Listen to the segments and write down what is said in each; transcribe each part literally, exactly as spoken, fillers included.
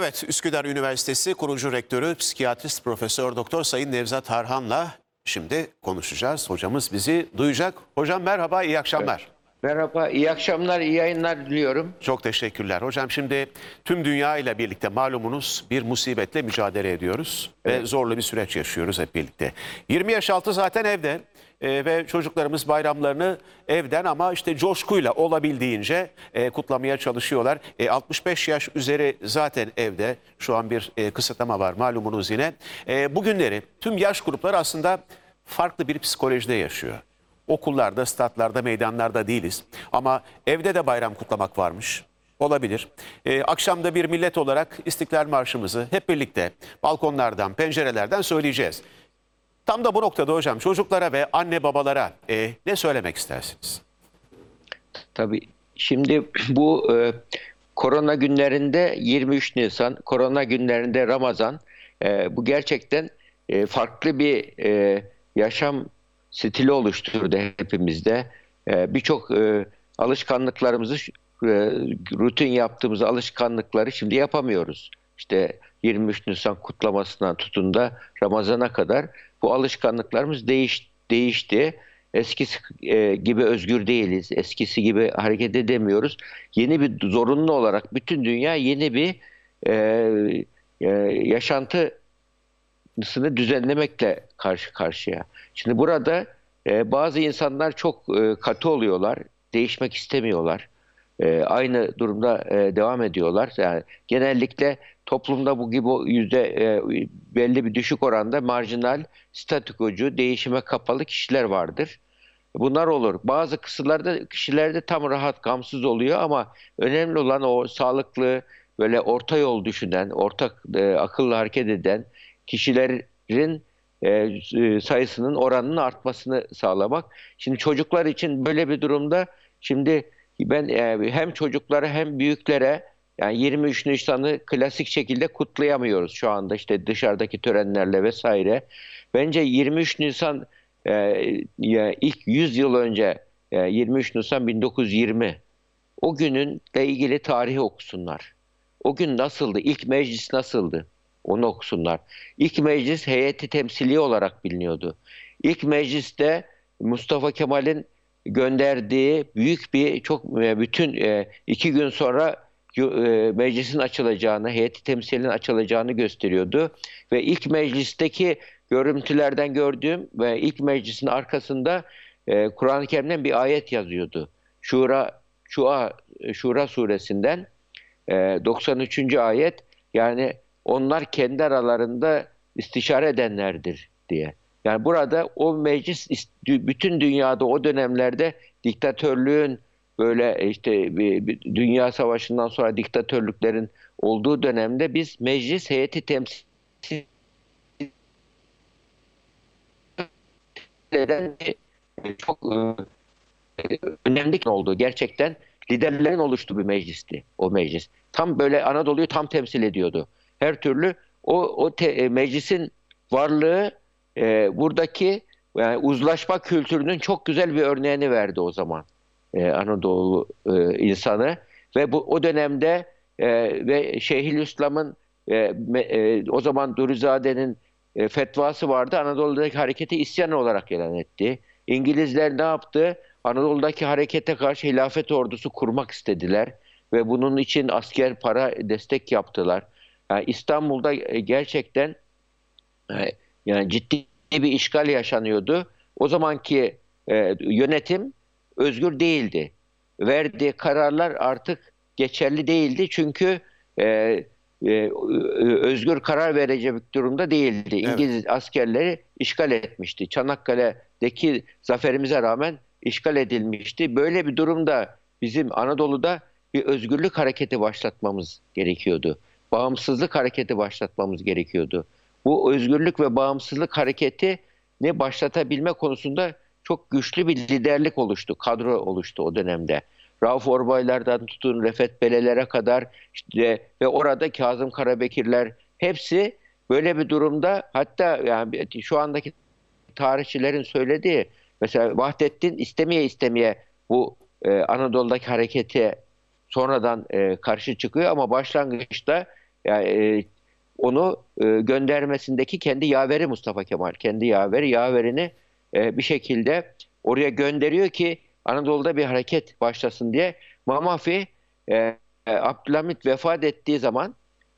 Evet, Üsküdar Üniversitesi kurucu rektörü, psikiyatrist Profesör Doktor Sayın Nevzat Tarhan'la şimdi konuşacağız. Hocamız bizi duyacak. Hocam merhaba, iyi akşamlar. Evet. Merhaba, iyi akşamlar, iyi yayınlar diliyorum. Çok teşekkürler. Hocam şimdi tüm dünya ile birlikte malumunuz bir musibetle mücadele ediyoruz. Evet. Ve zorlu bir süreç yaşıyoruz hep birlikte. yirmi yaş altı zaten evde e, ve çocuklarımız bayramlarını evden ama işte coşkuyla olabildiğince e, kutlamaya çalışıyorlar. E, altmış beş yaş üzeri zaten evde. Şu an bir e, kısıtlama var malumunuz yine. E, bugünleri tüm yaş grupları aslında farklı bir psikolojide yaşıyor. Okullarda, statlarda, meydanlarda değiliz. Ama evde de bayram kutlamak varmış. Olabilir. Ee, akşamda bir millet olarak İstiklal Marşımızı hep birlikte balkonlardan, pencerelerden söyleyeceğiz. Tam da bu noktada hocam çocuklara ve anne babalara e, ne söylemek istersiniz? Tabii. Şimdi bu e, korona günlerinde yirmi üç Nisan, korona günlerinde Ramazan. E, bu gerçekten e, farklı bir e, yaşam stili oluşturdu hepimizde. Ee, Birçok e, alışkanlıklarımızı, e, rutin yaptığımız alışkanlıkları şimdi yapamıyoruz. İşte yirmi üç Nisan kutlamasından tutun da Ramazan'a kadar bu alışkanlıklarımız değiş, değişti. Eskisi e, gibi özgür değiliz. Eskisi gibi hareket edemiyoruz. Yeni bir zorunlu olarak bütün dünya yeni bir e, e, yaşantı düzenlemekle karşı karşıya. Şimdi burada e, bazı insanlar çok e, katı oluyorlar, değişmek istemiyorlar, e, aynı durumda e, devam ediyorlar. Yani genellikle toplumda bu gibi yüzde e, belli bir düşük oranda marjinal, statikocu, değişime kapalı kişiler vardır. Bunlar olur. Bazı kısımlarda kişilerde tam rahat, gamsız oluyor ama önemli olan o sağlıklı, böyle orta yol düşünen, ortak e, akıllı hareket eden kişilerin e, sayısının oranının artmasını sağlamak. Şimdi çocuklar için böyle bir durumda şimdi ben e, hem çocuklara hem büyüklere yani yirmi üç Nisan'ı klasik şekilde kutlayamıyoruz şu anda işte dışarıdaki törenlerle vesaire. Bence yirmi üç Nisan e, ilk yüz yıl önce e, yirmi üç Nisan bin dokuz yüz yirmi o gününle ilgili tarihi okusunlar. O gün nasıldı? İlk meclis nasıldı? Onu okusunlar. İlk meclis Heyet-i Temsiliye olarak biliniyordu. İlk mecliste Mustafa Kemal'in gönderdiği büyük bir çok bütün iki gün sonra meclisin açılacağını, Heyet-i Temsiliye'nin açılacağını gösteriyordu. Ve ilk meclisteki görüntülerden gördüğüm ve ilk meclisin arkasında Kur'an-ı Kerim'den bir ayet yazıyordu. Şura, Şura, Şura suresinden doksan üçüncü ayet yani onlar kendi aralarında istişare edenlerdir diye. Yani burada o meclis bütün dünyada o dönemlerde diktatörlüğün böyle işte bir, bir dünya savaşından sonra diktatörlüklerin olduğu dönemde biz meclis heyeti temsil eden çok önemli oldu gerçekten. Liderlerin oluştuğu bir meclisti o meclis. Tam böyle Anadolu'yu tam temsil ediyordu. Her türlü o, o te, meclisin varlığı e, buradaki yani uzlaşma kültürünün çok güzel bir örneğini verdi o zaman e, Anadolu e, insanı. Ve bu o dönemde e, ve Şeyhülislam'ın e, e, o zaman Durizade'nin e, fetvası vardı. Anadolu'daki hareketi isyan olarak ilan etti. İngilizler ne yaptı? Anadolu'daki harekete karşı hilafet ordusu kurmak istediler. Ve bunun için asker para destek yaptılar. Yani İstanbul'da gerçekten yani ciddi bir işgal yaşanıyordu. O zamanki e, yönetim özgür değildi. Verdiği kararlar artık geçerli değildi. Çünkü e, e, özgür karar verecek durumda değildi. İngiliz evet. askerleri işgal etmişti. Çanakkale'deki zaferimize rağmen işgal edilmişti. Böyle bir durumda bizim Anadolu'da bir özgürlük hareketi başlatmamız gerekiyordu. Bağımsızlık hareketi başlatmamız gerekiyordu. Bu özgürlük ve bağımsızlık hareketi ne başlatabilme konusunda çok güçlü bir liderlik oluştu, kadro oluştu o dönemde. Rauf Orbaylar'dan tutun Refet Belelere kadar işte ve orada Kazım Karabekirler hepsi böyle bir durumda hatta yani şu andaki tarihçilerin söylediği mesela Vahdettin istemeye istemeye bu e, Anadolu'daki harekete sonradan e, karşı çıkıyor ama başlangıçta Yani e, onu e, göndermesindeki kendi yaveri Mustafa Kemal, kendi yaveri yaverini e, bir şekilde oraya gönderiyor ki Anadolu'da bir hareket başlasın diye. Mamafi e, Abdülhamid vefat ettiği zaman,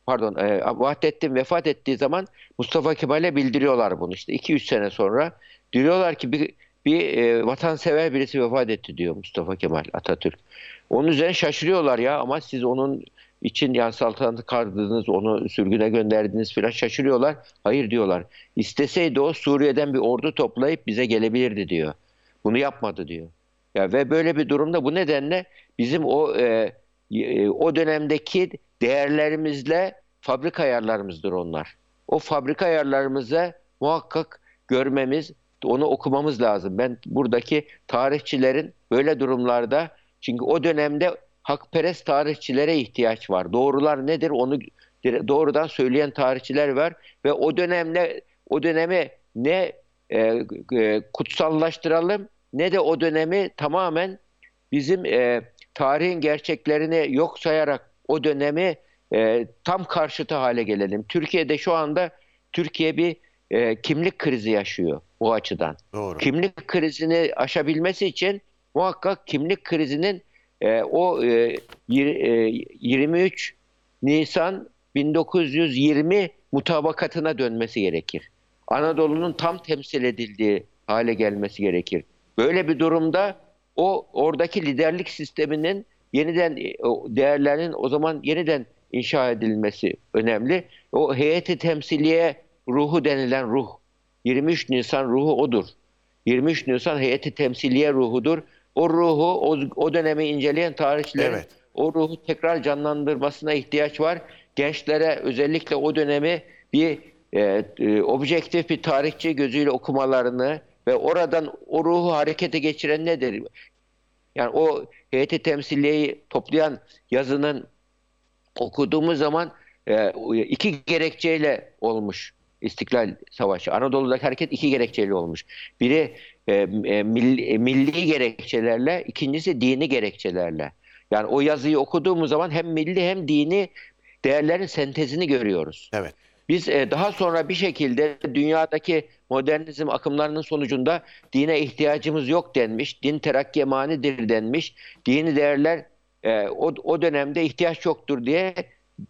pardon e, Vahdettin vefat ettiği zaman Mustafa Kemal'e bildiriyorlar bunu. İşte iki üç sene sonra diyorlar ki bir, bir e, vatansever birisi vefat etti diyor Mustafa Kemal Atatürk. Onun üzerine şaşırıyorlar, ya ama siz onun için yani saltanatı kardınız, onu sürgüne gönderdiniz filan, şaşırıyorlar. Hayır diyorlar, isteseydi o Suriye'den bir ordu toplayıp bize gelebilirdi diyor. Bunu yapmadı diyor. Ya ve böyle bir durumda bu nedenle bizim o e, e, o dönemdeki değerlerimizle fabrika ayarlarımızdır onlar. O fabrika ayarlarımızı muhakkak görmemiz, onu okumamız lazım. Ben buradaki tarihçilerin böyle durumlarda, çünkü o dönemde hakperest tarihçilere ihtiyaç var. Doğrular nedir onu doğrudan söyleyen tarihçiler var ve o dönemle o dönemi ne e, e, kutsallaştıralım ne de o dönemi tamamen bizim e, tarihin gerçeklerini yok sayarak o dönemi e, tam karşıtı hale gelelim. Türkiye'de şu anda Türkiye bir e, kimlik krizi yaşıyor bu açıdan. Doğru. Kimlik krizini aşabilmesi için muhakkak kimlik krizinin e, o e, yirmi üç Nisan bin dokuz yüz yirmi mutabakatına dönmesi gerekir. Anadolu'nun tam temsil edildiği hale gelmesi gerekir. Böyle bir durumda o oradaki liderlik sisteminin yeniden, değerlerinin o zaman yeniden inşa edilmesi önemli. O heyeti temsiliye ruhu denilen ruh, yirmi üç Nisan ruhu odur. yirmi üç Nisan heyeti temsiliye ruhudur. O ruhu o, o dönemi inceleyen tarihçilerin, evet, o ruhu tekrar canlandırmasına ihtiyaç var. Gençlere özellikle o dönemi bir e, e, objektif bir tarihçi gözüyle okumalarını ve oradan o ruhu harekete geçiren nedir? Yani o heyeti temsiliyeyi toplayan yazının okuduğumuz zaman iki gerekçeyle olmuş İstiklal Savaşı. Anadolu'daki hareket iki gerekçeyle olmuş. Biri milli, milli gerekçelerle, ikincisi dini gerekçelerle. Yani o yazıyı okuduğumuz zaman hem milli hem dini değerlerin sentezini görüyoruz. Evet. Biz daha sonra bir şekilde dünyadaki modernizm akımlarının sonucunda dine ihtiyacımız yok denmiş, din terakkiye manidir denmiş, dini değerler o dönemde ihtiyaç yoktur diye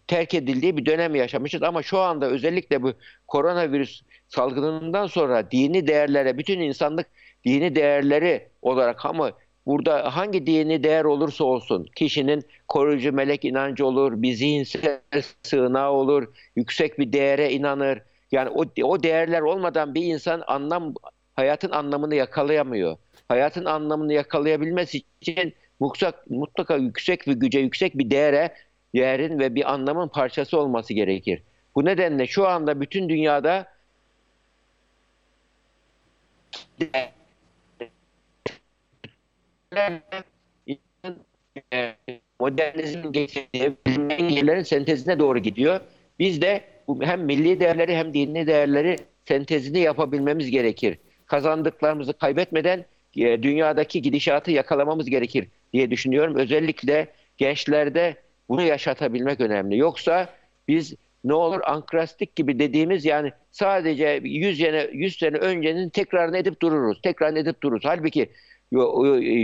terk edildiği bir dönem yaşamışız. Ama şu anda özellikle bu koronavirüs salgınından sonra dini değerlere, bütün insanlık dini değerleri olarak, ama burada hangi dini değer olursa olsun, kişinin koruyucu melek inancı olur, bir zihinsel sığınağı olur, yüksek bir değere inanır. Yani o, o değerler olmadan bir insan anlam, hayatın anlamını yakalayamıyor. Hayatın anlamını yakalayabilmesi için mutlaka, mutlaka yüksek bir güce, yüksek bir değere, değerin ve bir anlamın parçası olması gerekir. Bu nedenle şu anda bütün dünyada modernizm geçirdiği bilinen yerlerin sentezine doğru gidiyor. Biz de hem milli değerleri hem dini değerleri sentezini yapabilmemiz gerekir. Kazandıklarımızı kaybetmeden dünyadaki gidişatı yakalamamız gerekir diye düşünüyorum. Özellikle gençlerde bunu yaşatabilmek önemli. Yoksa biz ne olur ankrastik gibi dediğimiz, yani sadece yüz sene, yüz sene öncenin tekrarını edip dururuz. Tekrarını edip dururuz. Halbuki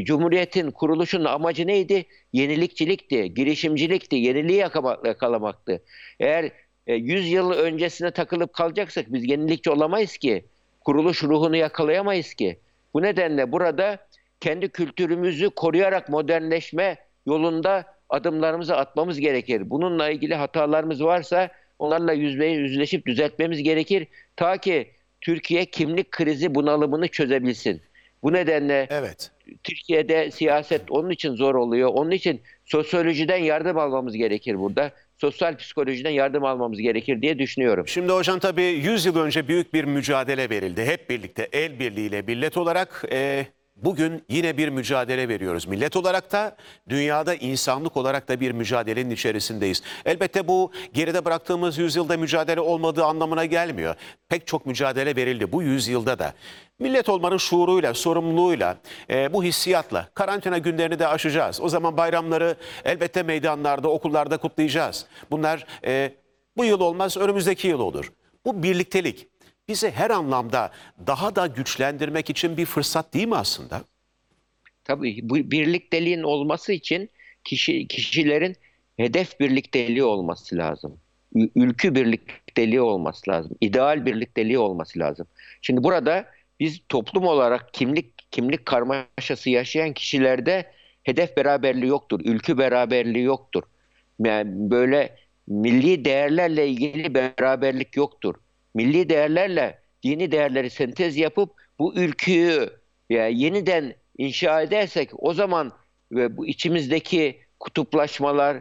Cumhuriyet'in kuruluşunun amacı neydi? Yenilikçilikti, girişimcilikti, yeniliği yakalamaktı. Eğer yüz yıl öncesine takılıp kalacaksak biz yenilikçi olamayız ki. Kuruluş ruhunu yakalayamayız ki. Bu nedenle burada kendi kültürümüzü koruyarak modernleşme yolunda adımlarımızı atmamız gerekir. Bununla ilgili hatalarımız varsa onlarla yüzleşip düzeltmemiz gerekir. Ta ki Türkiye kimlik krizi bunalımını çözebilsin. Bu nedenle evet, Türkiye'de siyaset onun için zor oluyor. Onun için sosyolojiden yardım almamız gerekir burada. Sosyal psikolojiden yardım almamız gerekir diye düşünüyorum. Şimdi hocam tabii yüz yıl önce büyük bir mücadele verildi. Hep birlikte el birliğiyle millet olarak e, bugün yine bir mücadele veriyoruz. Millet olarak da dünyada insanlık olarak da bir mücadelenin içerisindeyiz. Elbette bu geride bıraktığımız yüzyılda mücadele olmadığı anlamına gelmiyor. Pek çok mücadele verildi bu yüzyılda da. Millet olmanın şuuruyla, sorumluluğuyla, e, bu hissiyatla karantina günlerini de aşacağız. O zaman bayramları elbette meydanlarda, okullarda kutlayacağız. Bunlar e, Bu yıl olmaz, önümüzdeki yıl olur. Bu birliktelik bizi her anlamda daha da güçlendirmek için bir fırsat değil mi aslında? Tabii, bu birlikteliğin olması için kişi, kişilerin hedef birlikteliği olması lazım. Ülkü birlikteliği olması lazım. İdeal birlikteliği olması lazım. Şimdi burada biz toplum olarak kimlik kimlik karmaşası yaşayan kişilerde hedef beraberliği yoktur. Ülkü beraberliği yoktur. Yani böyle milli değerlerle ilgili beraberlik yoktur. Milli değerlerle dini değerleri sentez yapıp bu ülküyü yani yeniden inşa edersek o zaman bu içimizdeki kutuplaşmalar,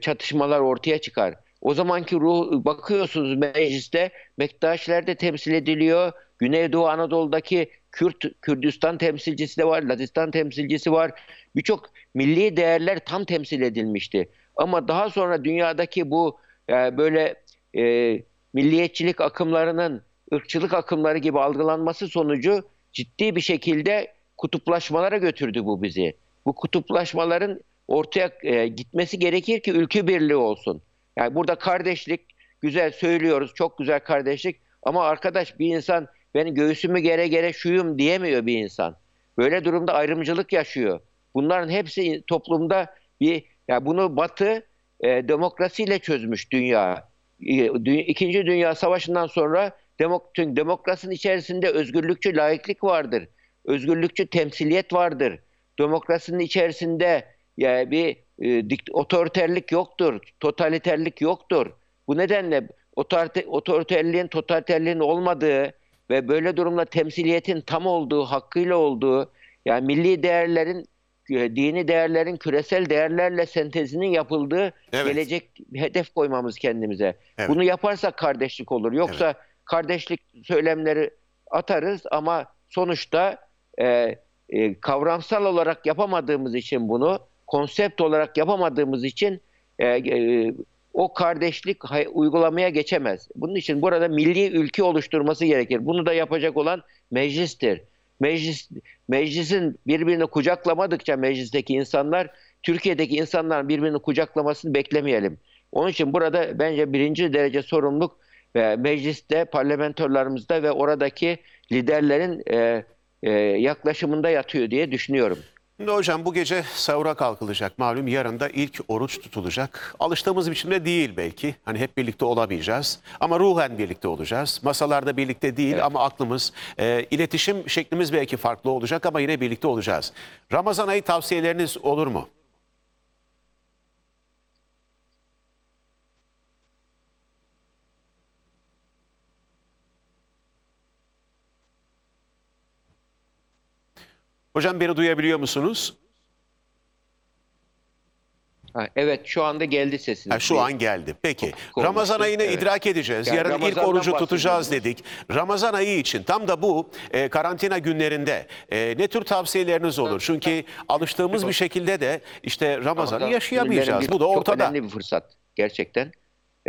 çatışmalar ortaya çıkar. O zamanki ruh, bakıyorsunuz mecliste Bektaşiler temsil ediliyor. Güneydoğu Anadolu'daki Kürt, Kürdistan temsilcisi de var, Lazistan temsilcisi var. Birçok milli değerler tam temsil edilmişti. Ama daha sonra dünyadaki bu yani böyle e, milliyetçilik akımlarının ırkçılık akımları gibi algılanması sonucu ciddi bir şekilde kutuplaşmalara götürdü bu bizi. Bu kutuplaşmaların ortaya e, gitmesi gerekir ki ülke birliği olsun. Yani burada kardeşlik güzel söylüyoruz, çok güzel kardeşlik ama arkadaş bir insan benim göğsümü gere gere şuyum diyemiyor bir insan. Böyle durumda ayrımcılık yaşıyor. Bunların hepsi toplumda bir, yani bunu Batı e, demokrasiyle çözmüş dünya. İkinci Dünya Savaşı'ndan sonra demok demokrasinin içerisinde özgürlükçü laiklik vardır. Özgürlükçü temsiliyet vardır. Demokrasinin içerisinde yani bir e, dikt otoriterlik yoktur, totaliterlik yoktur. Bu nedenle otorite otoriterliğin, totaliterliğin olmadığı ve böyle durumda temsiliyetin tam olduğu, hakkıyla olduğu, yani milli değerlerin, dini değerlerin küresel değerlerle sentezinin yapıldığı evet. gelecek hedef koymamız kendimize. Evet. Bunu yaparsak kardeşlik olur. Yoksa evet. kardeşlik söylemleri atarız ama sonuçta e, e, kavramsal olarak yapamadığımız için bunu, konsept olarak yapamadığımız için e, e, o kardeşlik uygulamaya geçemez. Bunun için burada milli ülke oluşturması gerekir. Bunu da yapacak olan meclistir. Meclis, meclisin birbirini kucaklamadıkça meclisteki insanlar, Türkiye'deki insanların birbirini kucaklamasını beklemeyelim. Onun için burada bence birinci derece sorumluluk e, mecliste, parlamentolarımızda ve oradaki liderlerin e, e, yaklaşımında yatıyor diye düşünüyorum. Şimdi hocam bu gece sahura kalkılacak. Malum yarın da ilk oruç tutulacak. Alıştığımız biçimde değil belki. Hani hep birlikte olamayacağız. Ama ruhen birlikte olacağız. Masalarda birlikte değil evet. ama aklımız, e, iletişim şeklimiz belki farklı olacak ama yine birlikte olacağız. Ramazan ayı tavsiyeleriniz olur mu? Hocam beni duyabiliyor musunuz? Ha, evet şu anda geldi sesiniz. Ha, şu an geldi. Peki Ko Ramazan ayını evet. idrak edeceğiz. Yani yarın Ramazan'dan ilk orucu tutacağız dedik. Ramazan ayı için tam da bu e, karantina günlerinde e, ne tür tavsiyeleriniz olur? Çünkü alıştığımız bir şekilde de işte Ramazan'ı Ramazan yaşayamayacağız. Bir, bu da ortada. Çok önemli bir fırsat gerçekten.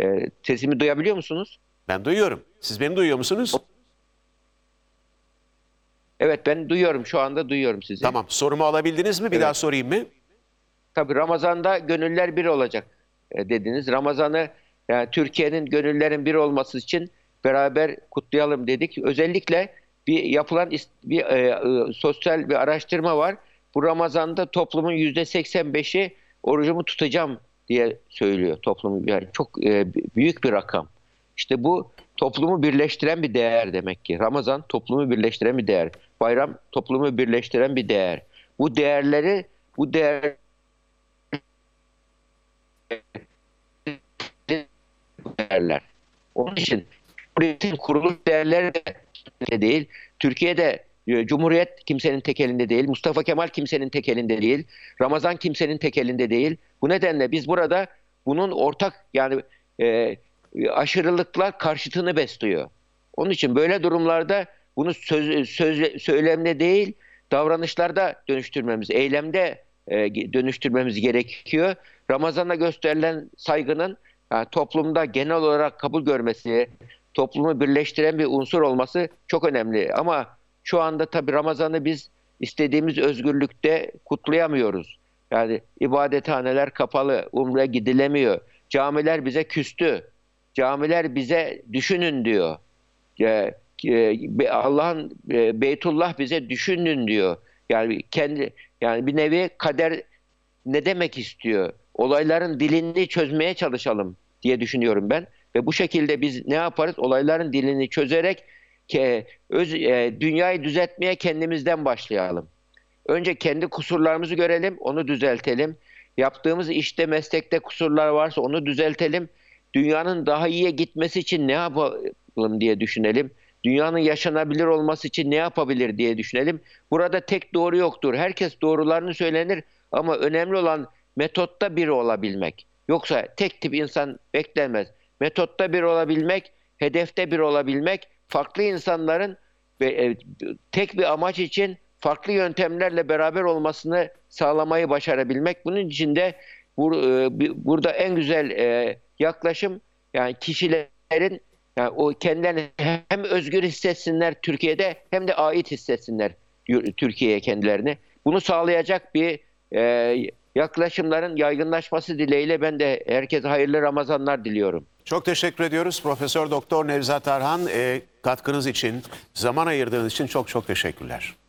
E, sesimi duyabiliyor musunuz? Ben duyuyorum. Siz beni duyuyor musunuz? O Evet ben duyuyorum, şu anda duyuyorum sizi. Tamam, sorumu alabildiniz mi? Bir evet. daha sorayım mı? Tabii Ramazan'da gönüller bir olacak dediniz. Ramazan'ı yani Türkiye'nin gönüllerin bir olması için beraber kutlayalım dedik. Özellikle bir yapılan bir e, e, sosyal bir araştırma var. Bu Ramazan'da toplumun yüzde seksen beşi orucumu tutacağım diye söylüyor toplumu. Yani çok e, büyük bir rakam. İşte bu toplumu birleştiren bir değer demek ki. Ramazan toplumu birleştiren bir değer. Bayram toplumu birleştiren bir değer. Bu değerleri, bu değer değerler. Onun için Cumhuriyet'in kuruluş değerleri de değil. Türkiye'de Cumhuriyet kimsenin tek elinde değil. Mustafa Kemal kimsenin tek elinde değil. Ramazan kimsenin tek elinde değil. Bu nedenle biz burada bunun ortak yani e, aşırılıklar karşıtını besliyor. Onun için böyle durumlarda bunu söz, söz, söylemle değil davranışlarda dönüştürmemiz, eylemde e, dönüştürmemiz gerekiyor. Ramazan'a gösterilen saygının yani toplumda genel olarak kabul görmesi, toplumu birleştiren bir unsur olması çok önemli. Ama şu anda tabii Ramazan'ı biz istediğimiz özgürlükte kutlayamıyoruz. Yani ibadethaneler kapalı, umre gidilemiyor, camiler bize küstü. Camiler bize düşünün diyor. Allah'ın Beytullah bize düşünün diyor. Yani kendi yani bir nevi kader ne demek istiyor? Olayların dilini çözmeye çalışalım diye düşünüyorum ben. Ve bu şekilde biz ne yaparız? Olayların dilini çözerek ki öz, e, dünyayı düzeltmeye kendimizden başlayalım. Önce kendi kusurlarımızı görelim, onu düzeltelim. Yaptığımız işte, meslekte kusurlar varsa onu düzeltelim. Dünyanın daha iyiye gitmesi için ne yapalım diye düşünelim. Dünyanın yaşanabilir olması için ne yapabilir diye düşünelim. Burada tek doğru yoktur. Herkes doğrularını söylenir ama önemli olan metotta biri olabilmek. Yoksa tek tip insan beklenmez. Metotta bir olabilmek, hedefte bir olabilmek, farklı insanların tek bir amaç için farklı yöntemlerle beraber olmasını sağlamayı başarabilmek. Bunun için de burada en güzel yaklaşım, yani kişilerin yani o kendilerini hem özgür hissetsinler Türkiye'de hem de ait hissetsinler Türkiye'ye kendilerini. Bunu sağlayacak bir yaklaşımların yaygınlaşması dileğiyle ben de herkese hayırlı Ramazanlar diliyorum. Çok teşekkür ediyoruz Profesör Doktor Nevzat Tarhan. E, katkınız için, zaman ayırdığınız için çok çok teşekkürler.